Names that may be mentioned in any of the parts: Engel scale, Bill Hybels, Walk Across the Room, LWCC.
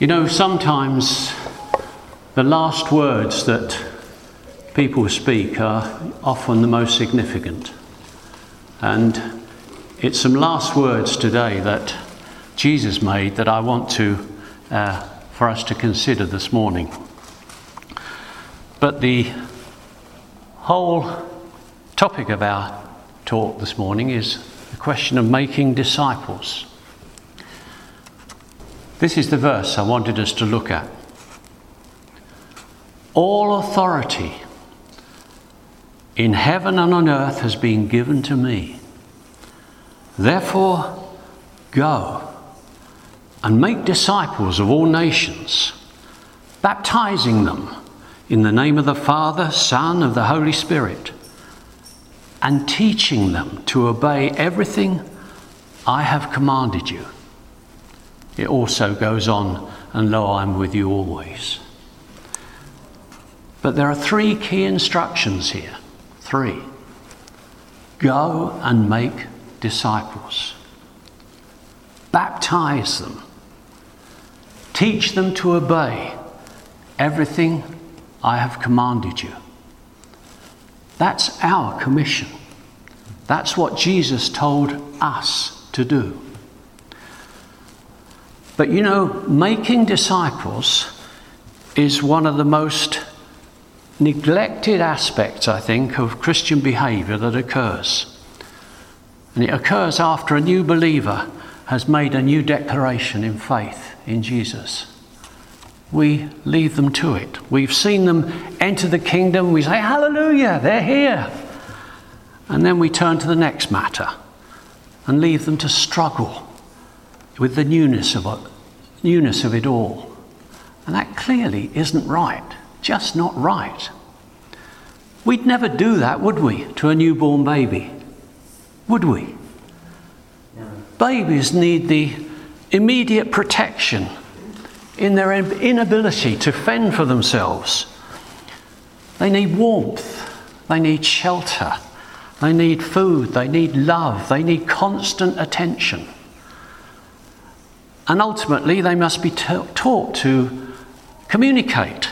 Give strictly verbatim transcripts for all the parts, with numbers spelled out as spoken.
You know, sometimes the last words that people speak are often the most significant. And it's some last words today that Jesus made that I want to, uh, for us to consider this morning. But the whole topic of our talk this morning is the question of making disciples. This is the verse I wanted us to look at. All authority in heaven and on earth has been given to me. Therefore, go and make disciples of all nations, baptizing them in the name of the Father, Son, and the Holy Spirit, and teaching them to obey everything I have commanded you. It also goes on, and lo, I'm with you always. But there are three key instructions here. Three. Go and make disciples. Baptize them. Teach them to obey everything I have commanded you. That's our commission. That's what Jesus told us to do. But you know, making disciples is one of the most neglected aspects, I think, of Christian behaviour that occurs. And it occurs after a new believer has made a new declaration in faith in Jesus. We leave them to it. We've seen them enter the kingdom. We say, hallelujah, they're here. And then we turn to the next matter and leave them to struggle with the newness of it, newness of it all. And that clearly isn't right, just not right. We'd never do that, would we, to a newborn baby? Would we? No. Babies need the immediate protection in their inability to fend for themselves. They need warmth, they need shelter, they need food, they need love, they need constant attention. And ultimately, they must be t- taught to communicate,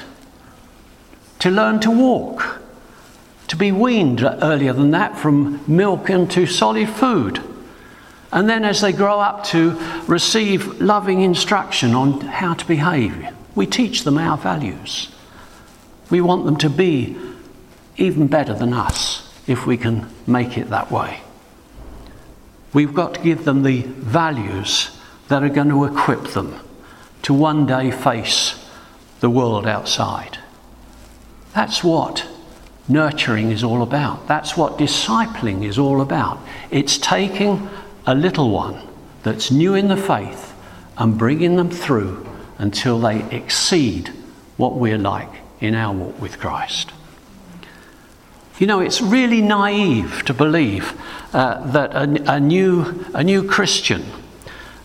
to learn to walk, to be weaned earlier than that from milk into solid food. And then as they grow up to receive loving instruction on how to behave. We teach them our values. We want them to be even better than us if we can make it that way. We've got to give them the values that are going to equip them to one day face the world outside. That's what nurturing is all about. That's what discipling is all about. It's taking a little one that's new in the faith and bringing them through until they exceed what we're like in our walk with Christ. You know, it's really naive to believe uh, that a, a new a new Christian,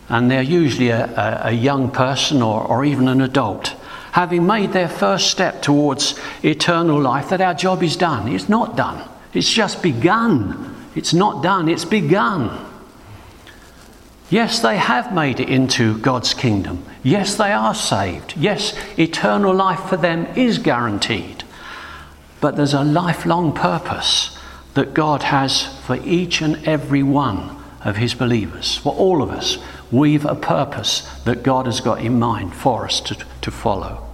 and they're usually a, a, a young person or, or even an adult, having made their first step towards eternal life, that our job is done. It's not done. It's just begun. It's not done. It's begun. Yes, they have made it into God's kingdom. Yes, they are saved. Yes, eternal life for them is guaranteed. But there's a lifelong purpose that God has for each and every one of his believers, for all of us. We've a purpose that God has got in mind for us to, to follow.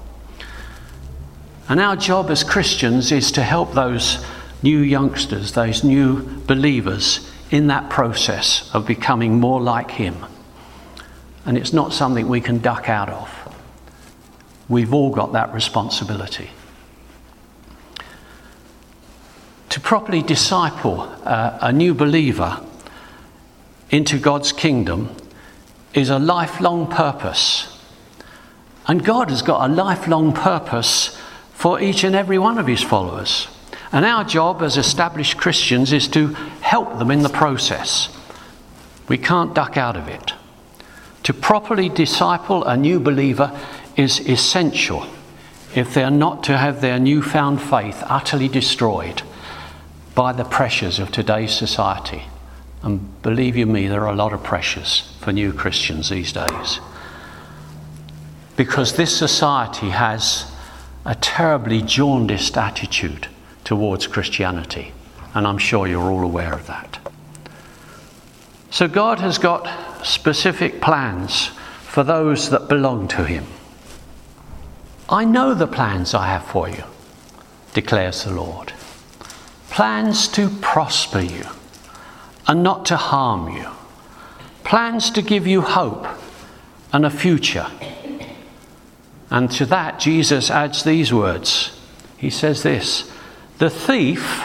And our job as Christians is to help those new youngsters, those new believers, in that process of becoming more like him. And it's not something we can duck out of. We've all got that responsibility. To properly disciple uh, a new believer into God's kingdom is a lifelong purpose. And God has got a lifelong purpose for each and every one of his followers. And our job as established Christians is to help them in the process. We can't duck out of it. To properly disciple a new believer is essential if they're not to have their newfound faith utterly destroyed by the pressures of today's society. And believe you me, there are a lot of pressures for new Christians these days. because this society has a terribly jaundiced attitude towards Christianity, and I'm sure you're all aware of that. So God has got specific plans for those that belong to him. I know the plans I have for you, declares the Lord. Plans to prosper you and not to harm you. Plans to give you hope and a future. And to that, Jesus adds these words. He says this, the thief,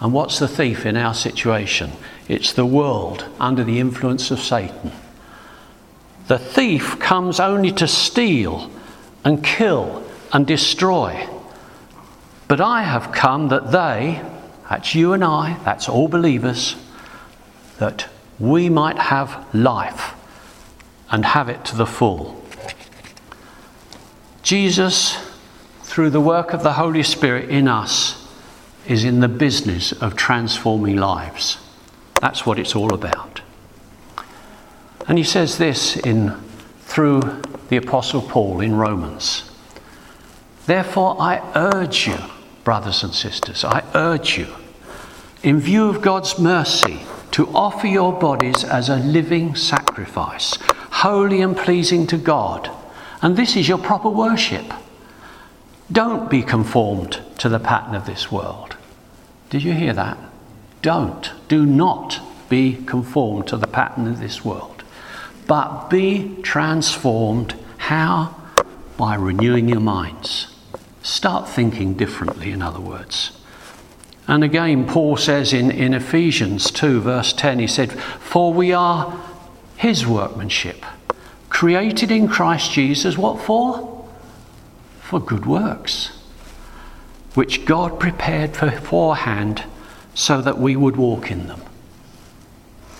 and what's the thief in our situation? It's the world under the influence of Satan. The thief comes only to steal and kill and destroy. But I have come that they, that's you and I, that's all believers, that we might have life and have it to the full. Jesus, through the work of the Holy Spirit in us, is in the business of transforming lives. That's what it's all about. And he says this in through the Apostle Paul in Romans. Therefore, I urge you, brothers and sisters, I urge you, in view of God's mercy, to offer your bodies as a living sacrifice, holy and pleasing to God. And this is your proper worship. Don't be conformed to the pattern of this world. Did you hear that? Don't. Do not be conformed to the pattern of this world. But be transformed. How? By renewing your minds. Start thinking differently, in other words. And again, Paul says in, in Ephesians two, verse ten, he said, for we are his workmanship, created in Christ Jesus, what for? For good works, which God prepared beforehand so that we would walk in them.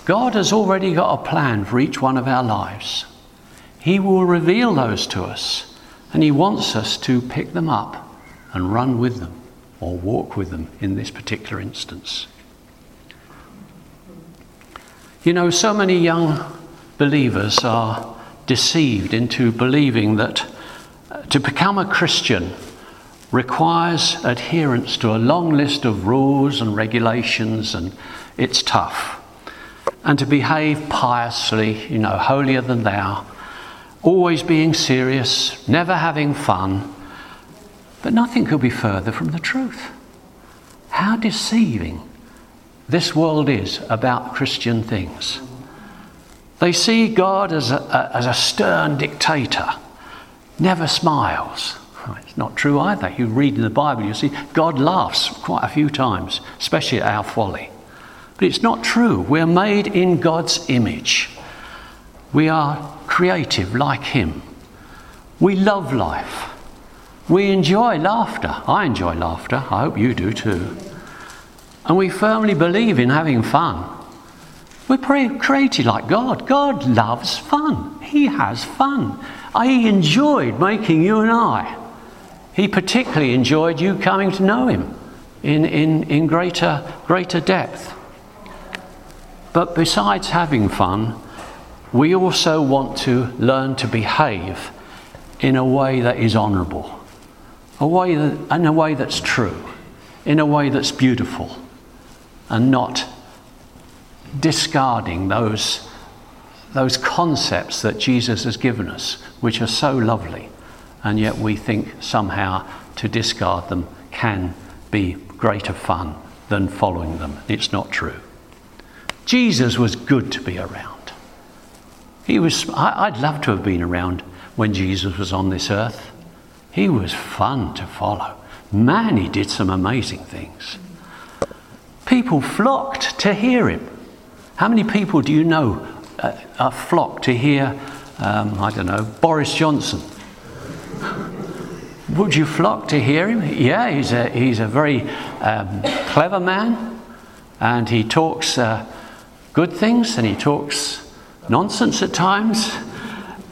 God has already got a plan for each one of our lives. He will reveal those to us, and he wants us to pick them up and run with them, or walk with them in this particular instance. You know, so many young believers are deceived into believing that to become a Christian requires adherence to a long list of rules and regulations, and it's tough. And to behave piously, you know, holier than thou, always being serious, never having fun. But nothing could be further from the truth. How deceiving this world is about Christian things. They see God as a, a, as a stern dictator, never smiles. It's not true either. You read in the Bible, you see God laughs quite a few times, especially at our folly. But it's not true. We're made in God's image. We are creative like him. We love life. We enjoy laughter. I enjoy laughter. I hope you do too. And we firmly believe in having fun. We're created like God. God loves fun. He has fun. He enjoyed making you and I. He particularly enjoyed you coming to know him in, in, in greater, greater depth. But besides having fun, we also want to learn to behave in a way that is honourable. A way that, in a way that's true, in a way that's beautiful, and not discarding those, those concepts that Jesus has given us, which are so lovely, and yet we think somehow to discard them can be greater fun than following them. It's not true. Jesus was good to be around. He was. I, I'd love to have been around when Jesus was on this earth. He was fun to follow. Man, he did some amazing things. People flocked to hear him. How many people do you know uh, uh, flock to hear, um, I don't know, Boris Johnson? Would you flock to hear him? Yeah, he's a, he's a very um, clever man, and he talks uh, good things and he talks nonsense at times.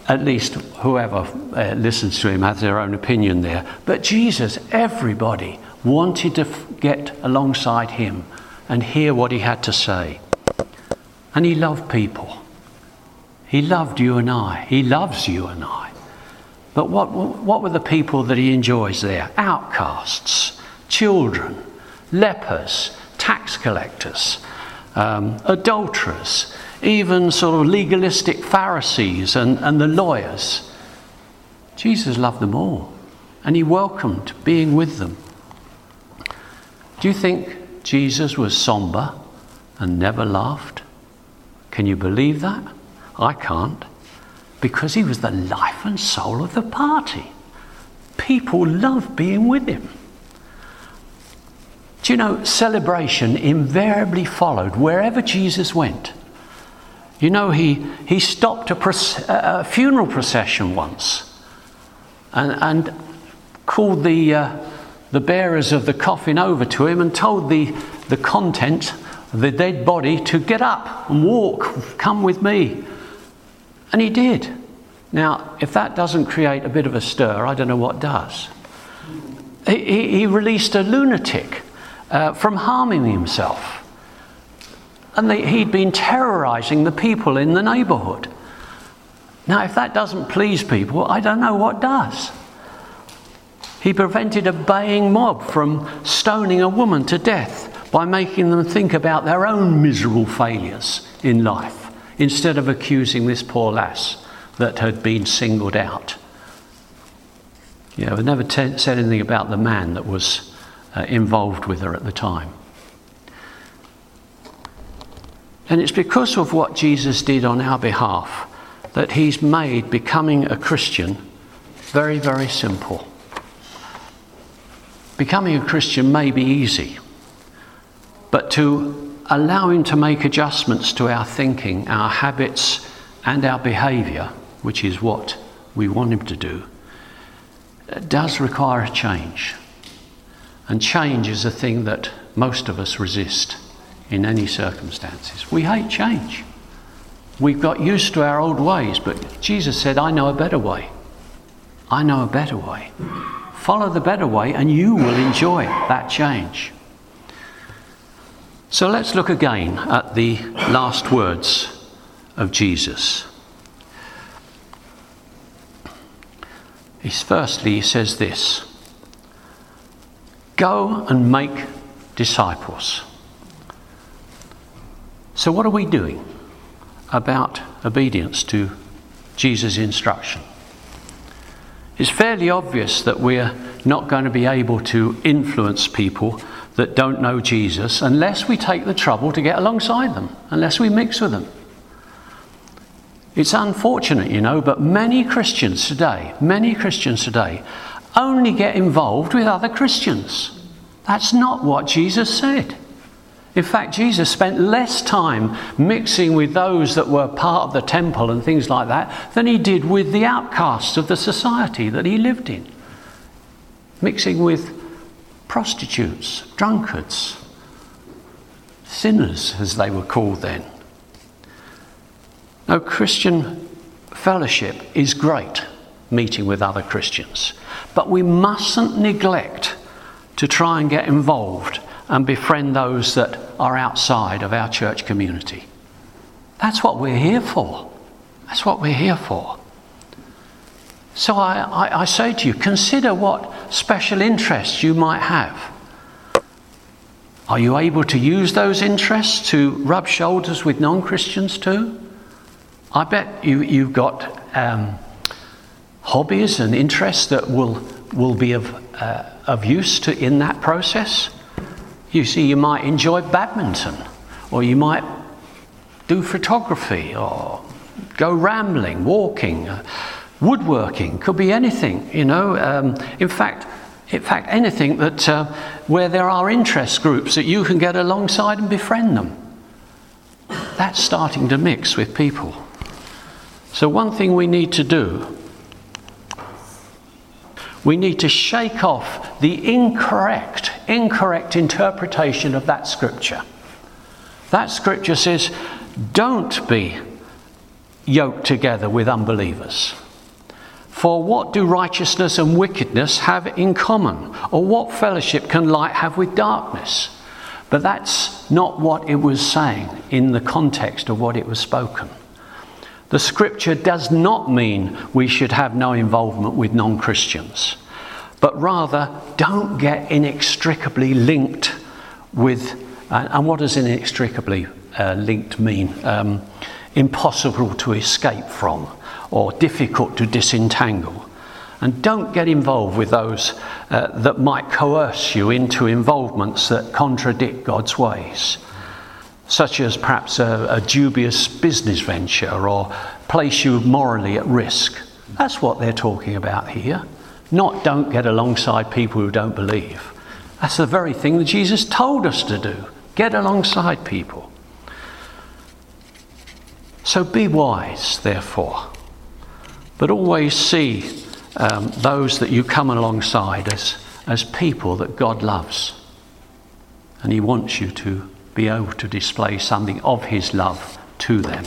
At least whoever uh, listens to him has their own opinion there. But Jesus, everybody wanted to f- get alongside him and hear what he had to say. And he loved people. He loved you and I. He loves you and I. But what, what were the people that he enjoys there? Outcasts, children, lepers, tax collectors, um, adulterers, even sort of legalistic Pharisees and, and the lawyers. Jesus loved them all, and he welcomed being with them. Do you think Jesus was somber and never laughed? Can you believe that? I can't. Because he was the life and soul of the party. People loved being with him. Do you know, celebration invariably followed wherever Jesus went. You know, he, he stopped a, proce- a funeral procession once and, and called the, uh, the bearers of the coffin over to him and told the, the content, the dead body, to get up and walk, come with me. And he did. Now, if that doesn't create a bit of a stir, I don't know what does. He, he released a lunatic uh, from harming himself. And they, he'd been terrorising the people in the neighbourhood. Now, if that doesn't please people, I don't know what does. He prevented a baying mob from stoning a woman to death by making them think about their own miserable failures in life, instead of accusing this poor lass that had been singled out. You know, it never t- said anything about the man that was uh, involved with her at the time. And it's because of what Jesus did on our behalf that he's made becoming a Christian very, very simple. Becoming a Christian may be easy, but to allow him to make adjustments to our thinking, our habits and our behaviour, which is what we want him to do, does require a change. And change is a thing that most of us resist in any circumstances. We hate change. We've got used to our old ways, but Jesus said, I know a better way. I know a better way. Follow the better way and you will enjoy that change. So let's look again at the last words of Jesus. He's firstly, he says this, go and make disciples. So what are we doing about obedience to Jesus' instruction? It's fairly obvious that we're not going to be able to influence people that don't know Jesus unless we take the trouble to get alongside them, unless we mix with them. It's unfortunate, you know, but many Christians today, many Christians today only get involved with other Christians. That's not what Jesus said. In fact, Jesus spent less time mixing with those that were part of the temple and things like that than he did with the outcasts of the society that he lived in. Mixing with prostitutes, drunkards, sinners as they were called then. Now, Christian fellowship is great, meeting with other Christians, but we mustn't neglect to try and get involved and befriend those that are outside of our church community. That's what we're here for. That's what we're here for. So I, I, I say to you, consider what special interests you might have. Are you able to use those interests to rub shoulders with non-Christians too? I bet you, you've got um, hobbies and interests that will will be of uh, of use to in that process. You see, you might enjoy badminton, or you might do photography, or go rambling, walking. Uh, Woodworking could be anything, you know. Um, in fact, in fact, anything that uh, where there are interest groups that you can get alongside and befriend them. That's starting to mix with people. So one thing we need to do, we need to shake off the incorrect, incorrect interpretation of that scripture. That scripture says, "Don't be yoked together with unbelievers. For what do righteousness and wickedness have in common? Or what fellowship can light have with darkness?" But that's not what it was saying in the context of what it was spoken. The scripture does not mean we should have no involvement with non-Christians, but rather don't get inextricably linked with, and, and what does inextricably uh, linked mean? Um, impossible to escape from or difficult to disentangle. And don't get involved with those uh, that might coerce you into involvements that contradict God's ways, such as perhaps a, a dubious business venture or place you morally at risk. That's what they're talking about here. Not don't get alongside people who don't believe. That's the very thing that Jesus told us to do. Get alongside people. So be wise, therefore, but always see um, those that you come alongside as, as people that God loves. And he wants you to be able to display something of his love to them.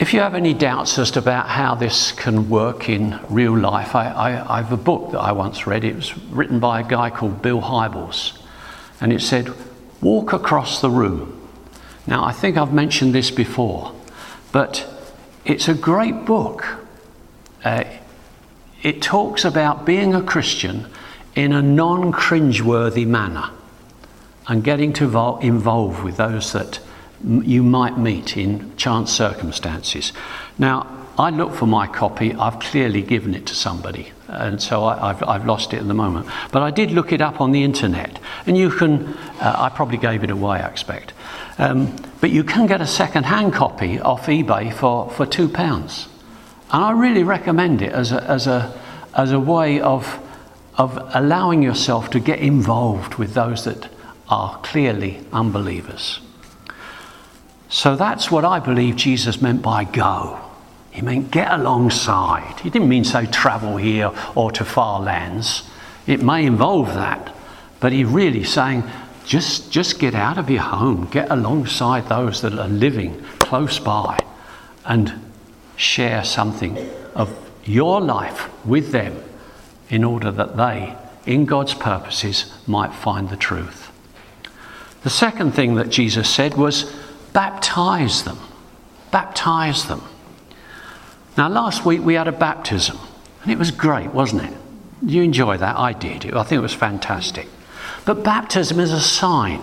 If you have any doubts as to about how this can work in real life, I, I, I have a book that I once read. It was written by a guy called Bill Hybels, and it said, Walk Across the Room. Now, I think I've mentioned this before, but it's a great book. Uh, it talks about being a Christian in a non-cringeworthy manner and getting to vol- involved with those that m- you might meet in chance circumstances. Now, I look for my copy. I've clearly given it to somebody, and so I, I've, I've lost it at the moment. But I did look it up on the internet, and you can, uh, I probably gave it away, I expect. Um, but you can get a second-hand copy off eBay for, for two pounds. And I really recommend it as a, as a, as a way of of allowing yourself to get involved with those that are clearly unbelievers. So that's what I believe Jesus meant by go. He meant get alongside. He didn't mean say travel here or to far lands. It may involve that, but he really saying just, just get out of your home, get alongside those that are living close by and share something of your life with them, in order that they, in God's purposes, might find the truth. The second thing that Jesus said was, baptize them. Baptize them. Now, last week we had a baptism, and it was great, wasn't it? Did you enjoy that? I did. I think it was fantastic. But baptism is a sign.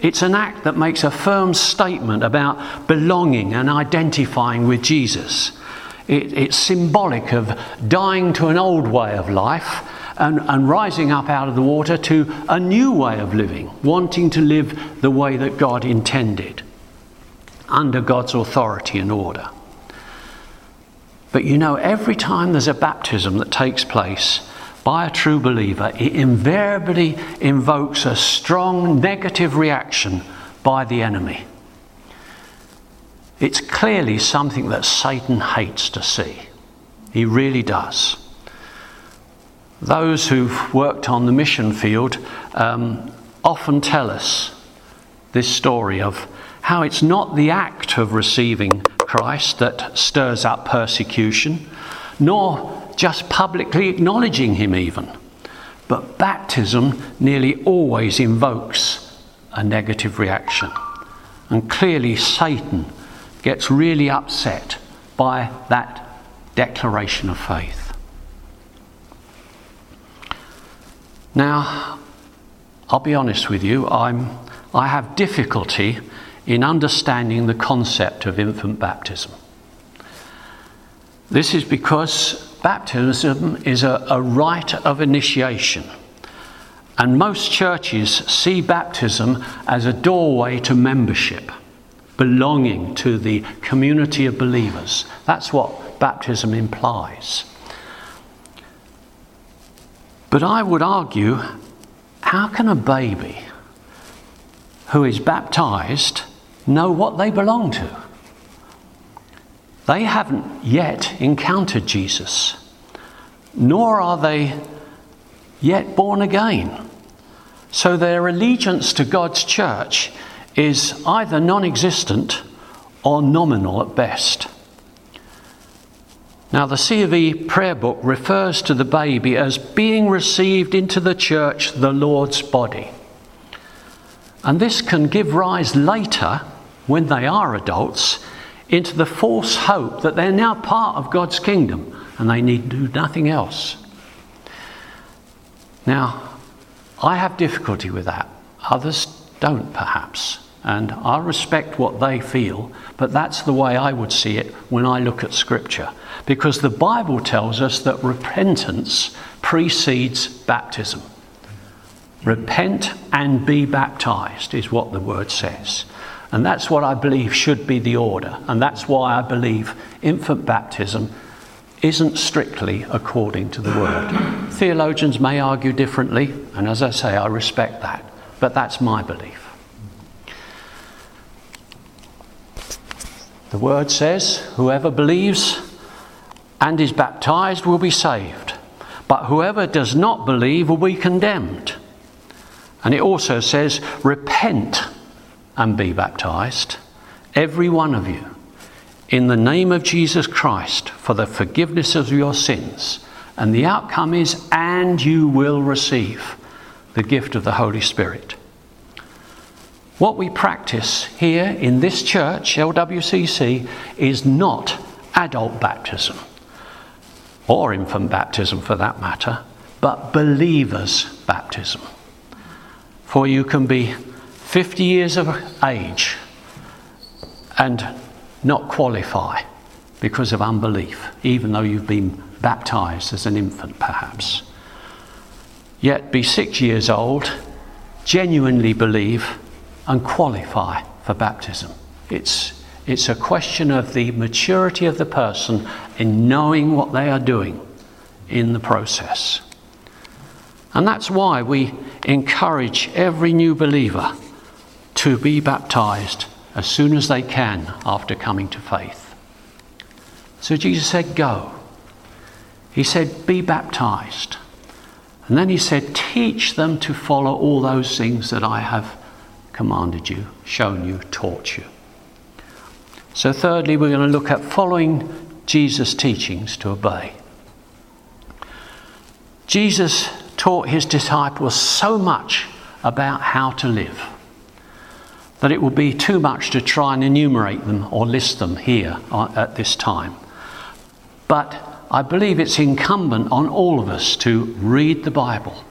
It's an act that makes a firm statement about belonging and identifying with Jesus. It, it's symbolic of dying to an old way of life and, and rising up out of the water to a new way of living, wanting to live the way that God intended, under God's authority and order. But you know, every time there's a baptism that takes place by a true believer, it invariably invokes a strong negative reaction by the enemy. It's clearly something that Satan hates to see. He really does. Those who've worked on the mission field um, often tell us this story of how it's not the act of receiving Christ that stirs up persecution, nor just publicly acknowledging him even, but baptism nearly always invokes a negative reaction. And clearly Satan gets really upset by that declaration of faith. Now, I'll be honest with you, I'm, I have difficulty in understanding the concept of infant baptism. This is because baptism is a, a rite of initiation, and most churches see baptism as a doorway to membership, belonging to the community of believers. That's what baptism implies. But I would argue, how can a baby who is baptized know what they belong to? They haven't yet encountered Jesus, nor are they yet born again. So their allegiance to God's church is either non-existent or nominal at best. Now, the C of E prayer book refers to the baby as being received into the church, the Lord's body. And this can give rise later, when they are adults, into the false hope that they're now part of God's kingdom and they need do nothing else. Now, I have difficulty with that. Others don't, perhaps. And I respect what they feel, but that's the way I would see it when I look at Scripture. Because the Bible tells us that repentance precedes baptism. Repent and be baptized is what the word says. And that's what I believe should be the order. And that's why I believe infant baptism isn't strictly according to the word. Theologians may argue differently, and as I say, I respect that. But that's my belief. The word says, whoever believes and is baptized will be saved, but whoever does not believe will be condemned. And it also says, repent and be baptized, every one of you, in the name of Jesus Christ, for the forgiveness of your sins. And the outcome is, and you will receive the gift of the Holy Spirit. What we practice here in this church, L W C C, is not adult baptism, or infant baptism for that matter, but believers' baptism. For you can be fifty years of age and not qualify because of unbelief, even though you've been baptized as an infant perhaps. Yet be six years old, genuinely believe, and qualify for baptism. It's, it's a question of the maturity of the person in knowing what they are doing in the process. And that's why we encourage every new believer to be baptized as soon as they can after coming to faith. So Jesus said, go. He said, be baptized. And then he said, teach them to follow all those things that I have commanded you, shown you, taught you. So thirdly, we're going to look at following Jesus' teachings to obey. Jesus taught his disciples so much about how to live that it would be too much to try and enumerate them or list them here at this time. But I believe it's incumbent on all of us to read the Bible,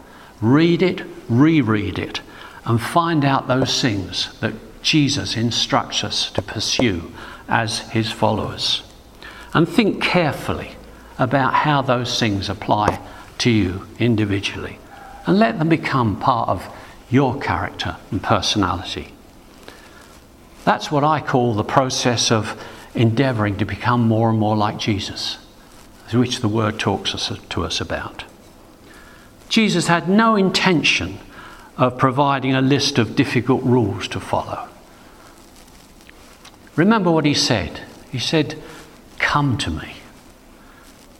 read it, reread it, and find out those things that Jesus instructs us to pursue as his followers. And think carefully about how those things apply to you individually. And let them become part of your character and personality. That's what I call the process of endeavouring to become more and more like Jesus, which the word talks to us about. Jesus had no intention of providing a list of difficult rules to follow. Remember what he said. He said, come to me,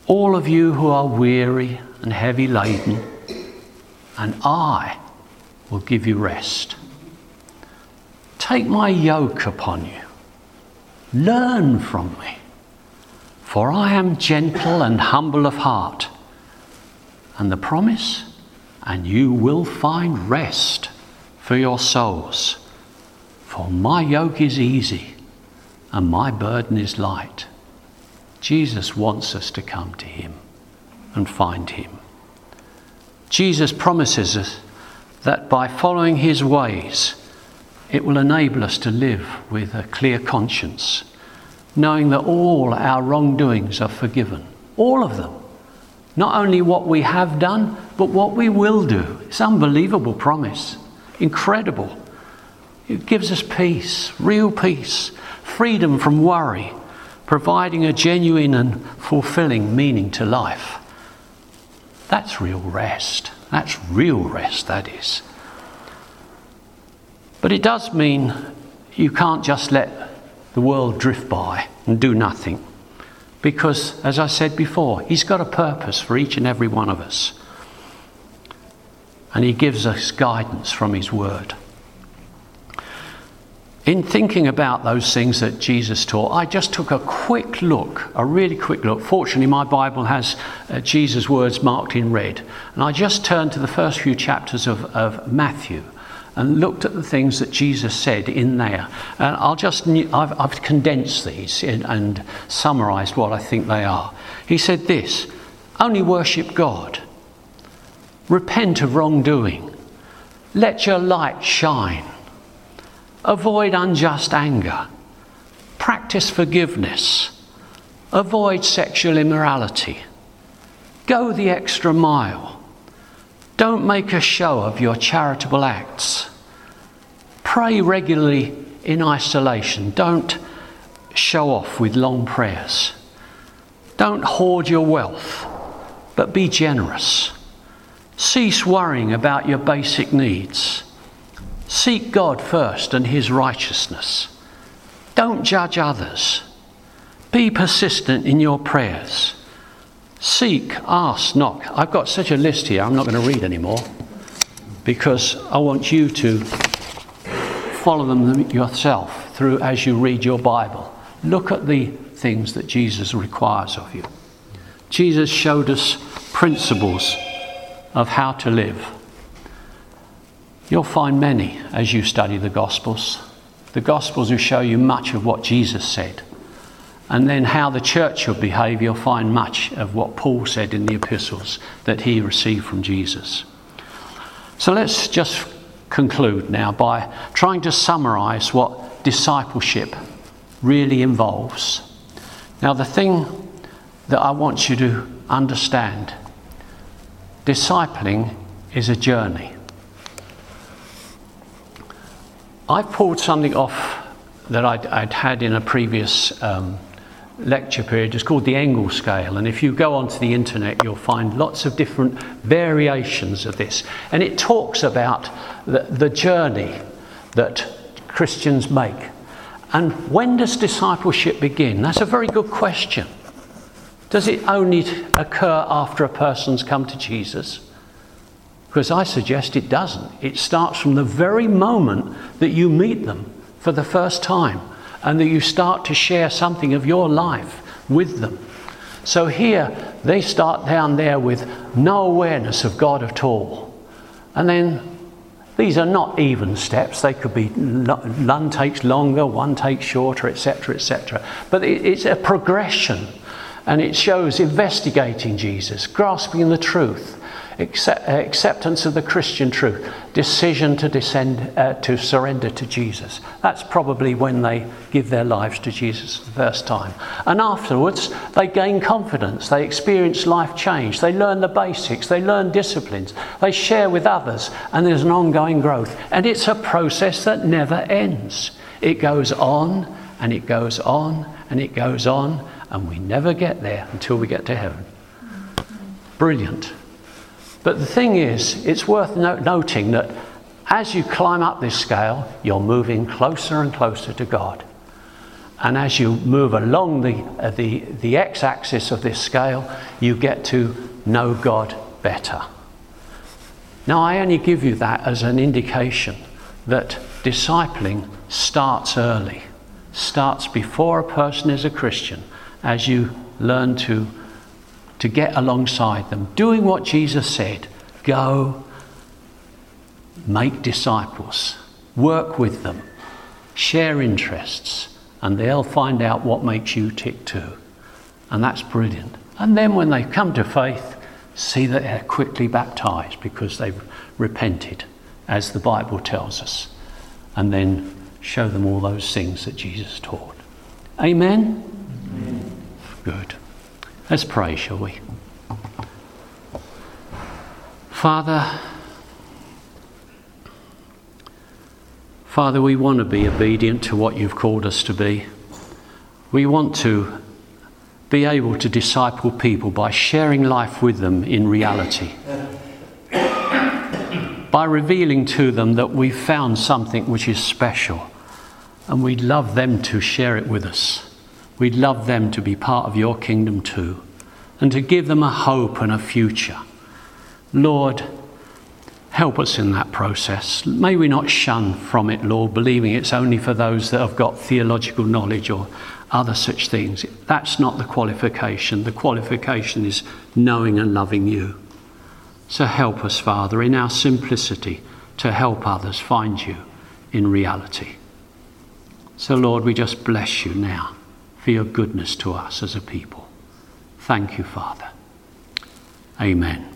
all of you who are weary and heavy laden, and I will give you rest. Take my yoke upon you. Learn from me, for I am gentle and humble of heart. And the promise? And you will find rest for your souls. For my yoke is easy and my burden is light. Jesus wants us to come to him and find him. Jesus promises us that by following his ways, it will enable us to live with a clear conscience, knowing that all our wrongdoings are forgiven, all of them. Not only what we have done, but what we will do. It's an unbelievable promise. Incredible. It gives us peace, real peace, freedom from worry, providing a genuine and fulfilling meaning to life. That's real rest. That's real rest, that is. But it does mean you can't just let the world drift by and do nothing. Because, as I said before, he's got a purpose for each and every one of us. And he gives us guidance from his word. In thinking about those things that Jesus taught, I just took a quick look, a really quick look. Fortunately, my Bible has uh, Jesus' words marked in red. And I just turned to the first few chapters of, of Matthew and looked at the things that Jesus said in there. And I'll just, I've, I've condensed these in, and summarised what I think they are. He said this: only worship God. Repent of wrongdoing. Let your light shine. Avoid unjust anger. Practice forgiveness. Avoid sexual immorality. Go the extra mile. Don't make a show of your charitable acts. Pray regularly in isolation. Don't show off with long prayers. Don't hoard your wealth, but be generous. Cease worrying about your basic needs. Seek God first and his righteousness. Don't judge others. Be persistent in your prayers. Seek, ask, knock. I've got such a list here, I'm not going to read anymore, because I want you to follow them yourself through as you read your Bible. Look at the things that Jesus requires of you. Jesus showed us principles of how to live. You'll find many as you study the Gospels. The Gospels will show you much of what Jesus said. And then how the church should behave, you'll find much of what Paul said in the epistles that he received from Jesus. So let's just conclude now by trying to summarise what discipleship really involves. Now, the thing that I want you to understand, discipling is a journey. I pulled something off that I'd, I'd had in a previous um, lecture period. It's called the Engel scale, and if you go onto the internet you'll find lots of different variations of this, and it talks about the, the journey that Christians make. And when does discipleship begin? That's a very good question. Does it only occur after a person's come to Jesus? Because I suggest it doesn't. It starts from the very moment that you meet them for the first time, and that you start to share something of your life with them. So here they start down there with no awareness of God at all, and then these are not even steps. They could be, one takes longer, one takes shorter, etc., etc., but it's a progression, and it shows investigating Jesus, grasping the truth, accept, acceptance of the Christian truth, decision to descend, uh, to surrender to Jesus. That's probably when they give their lives to Jesus the first time. And afterwards, they gain confidence, they experience life change, they learn the basics, they learn disciplines, they share with others, and there's an ongoing growth. And it's a process that never ends. It goes on, and it goes on, and it goes on, and we never get there until we get to heaven. Brilliant. But the thing is, it's worth no- noting that as you climb up this scale, you're moving closer and closer to God. And as you move along the, uh, the, the x-axis of this scale, you get to know God better. Now, I only give you that as an indication that discipling starts early, starts before a person is a Christian, as you learn to to get alongside them, doing what Jesus said: go, make disciples, work with them, share interests, and they'll find out what makes you tick too. And that's brilliant. And then when they come to faith, see that they're quickly baptised because they've repented, as the Bible tells us, and then show them all those things that Jesus taught. Amen? Amen. Good. Let's pray, shall we? Father, Father, we want to be obedient to what you've called us to be. We want to be able to disciple people by sharing life with them in reality, by revealing to them that we've found something which is special, and we'd love them to share it with us. We'd love them to be part of your kingdom too, and to give them a hope and a future. Lord, help us in that process. May we not shun from it, Lord, believing it's only for those that have got theological knowledge or other such things. That's not the qualification. The qualification is knowing and loving you. So help us, Father, in our simplicity to help others find you in reality. So, Lord, we just bless you now for your goodness to us as a people. Thank you, Father. Amen.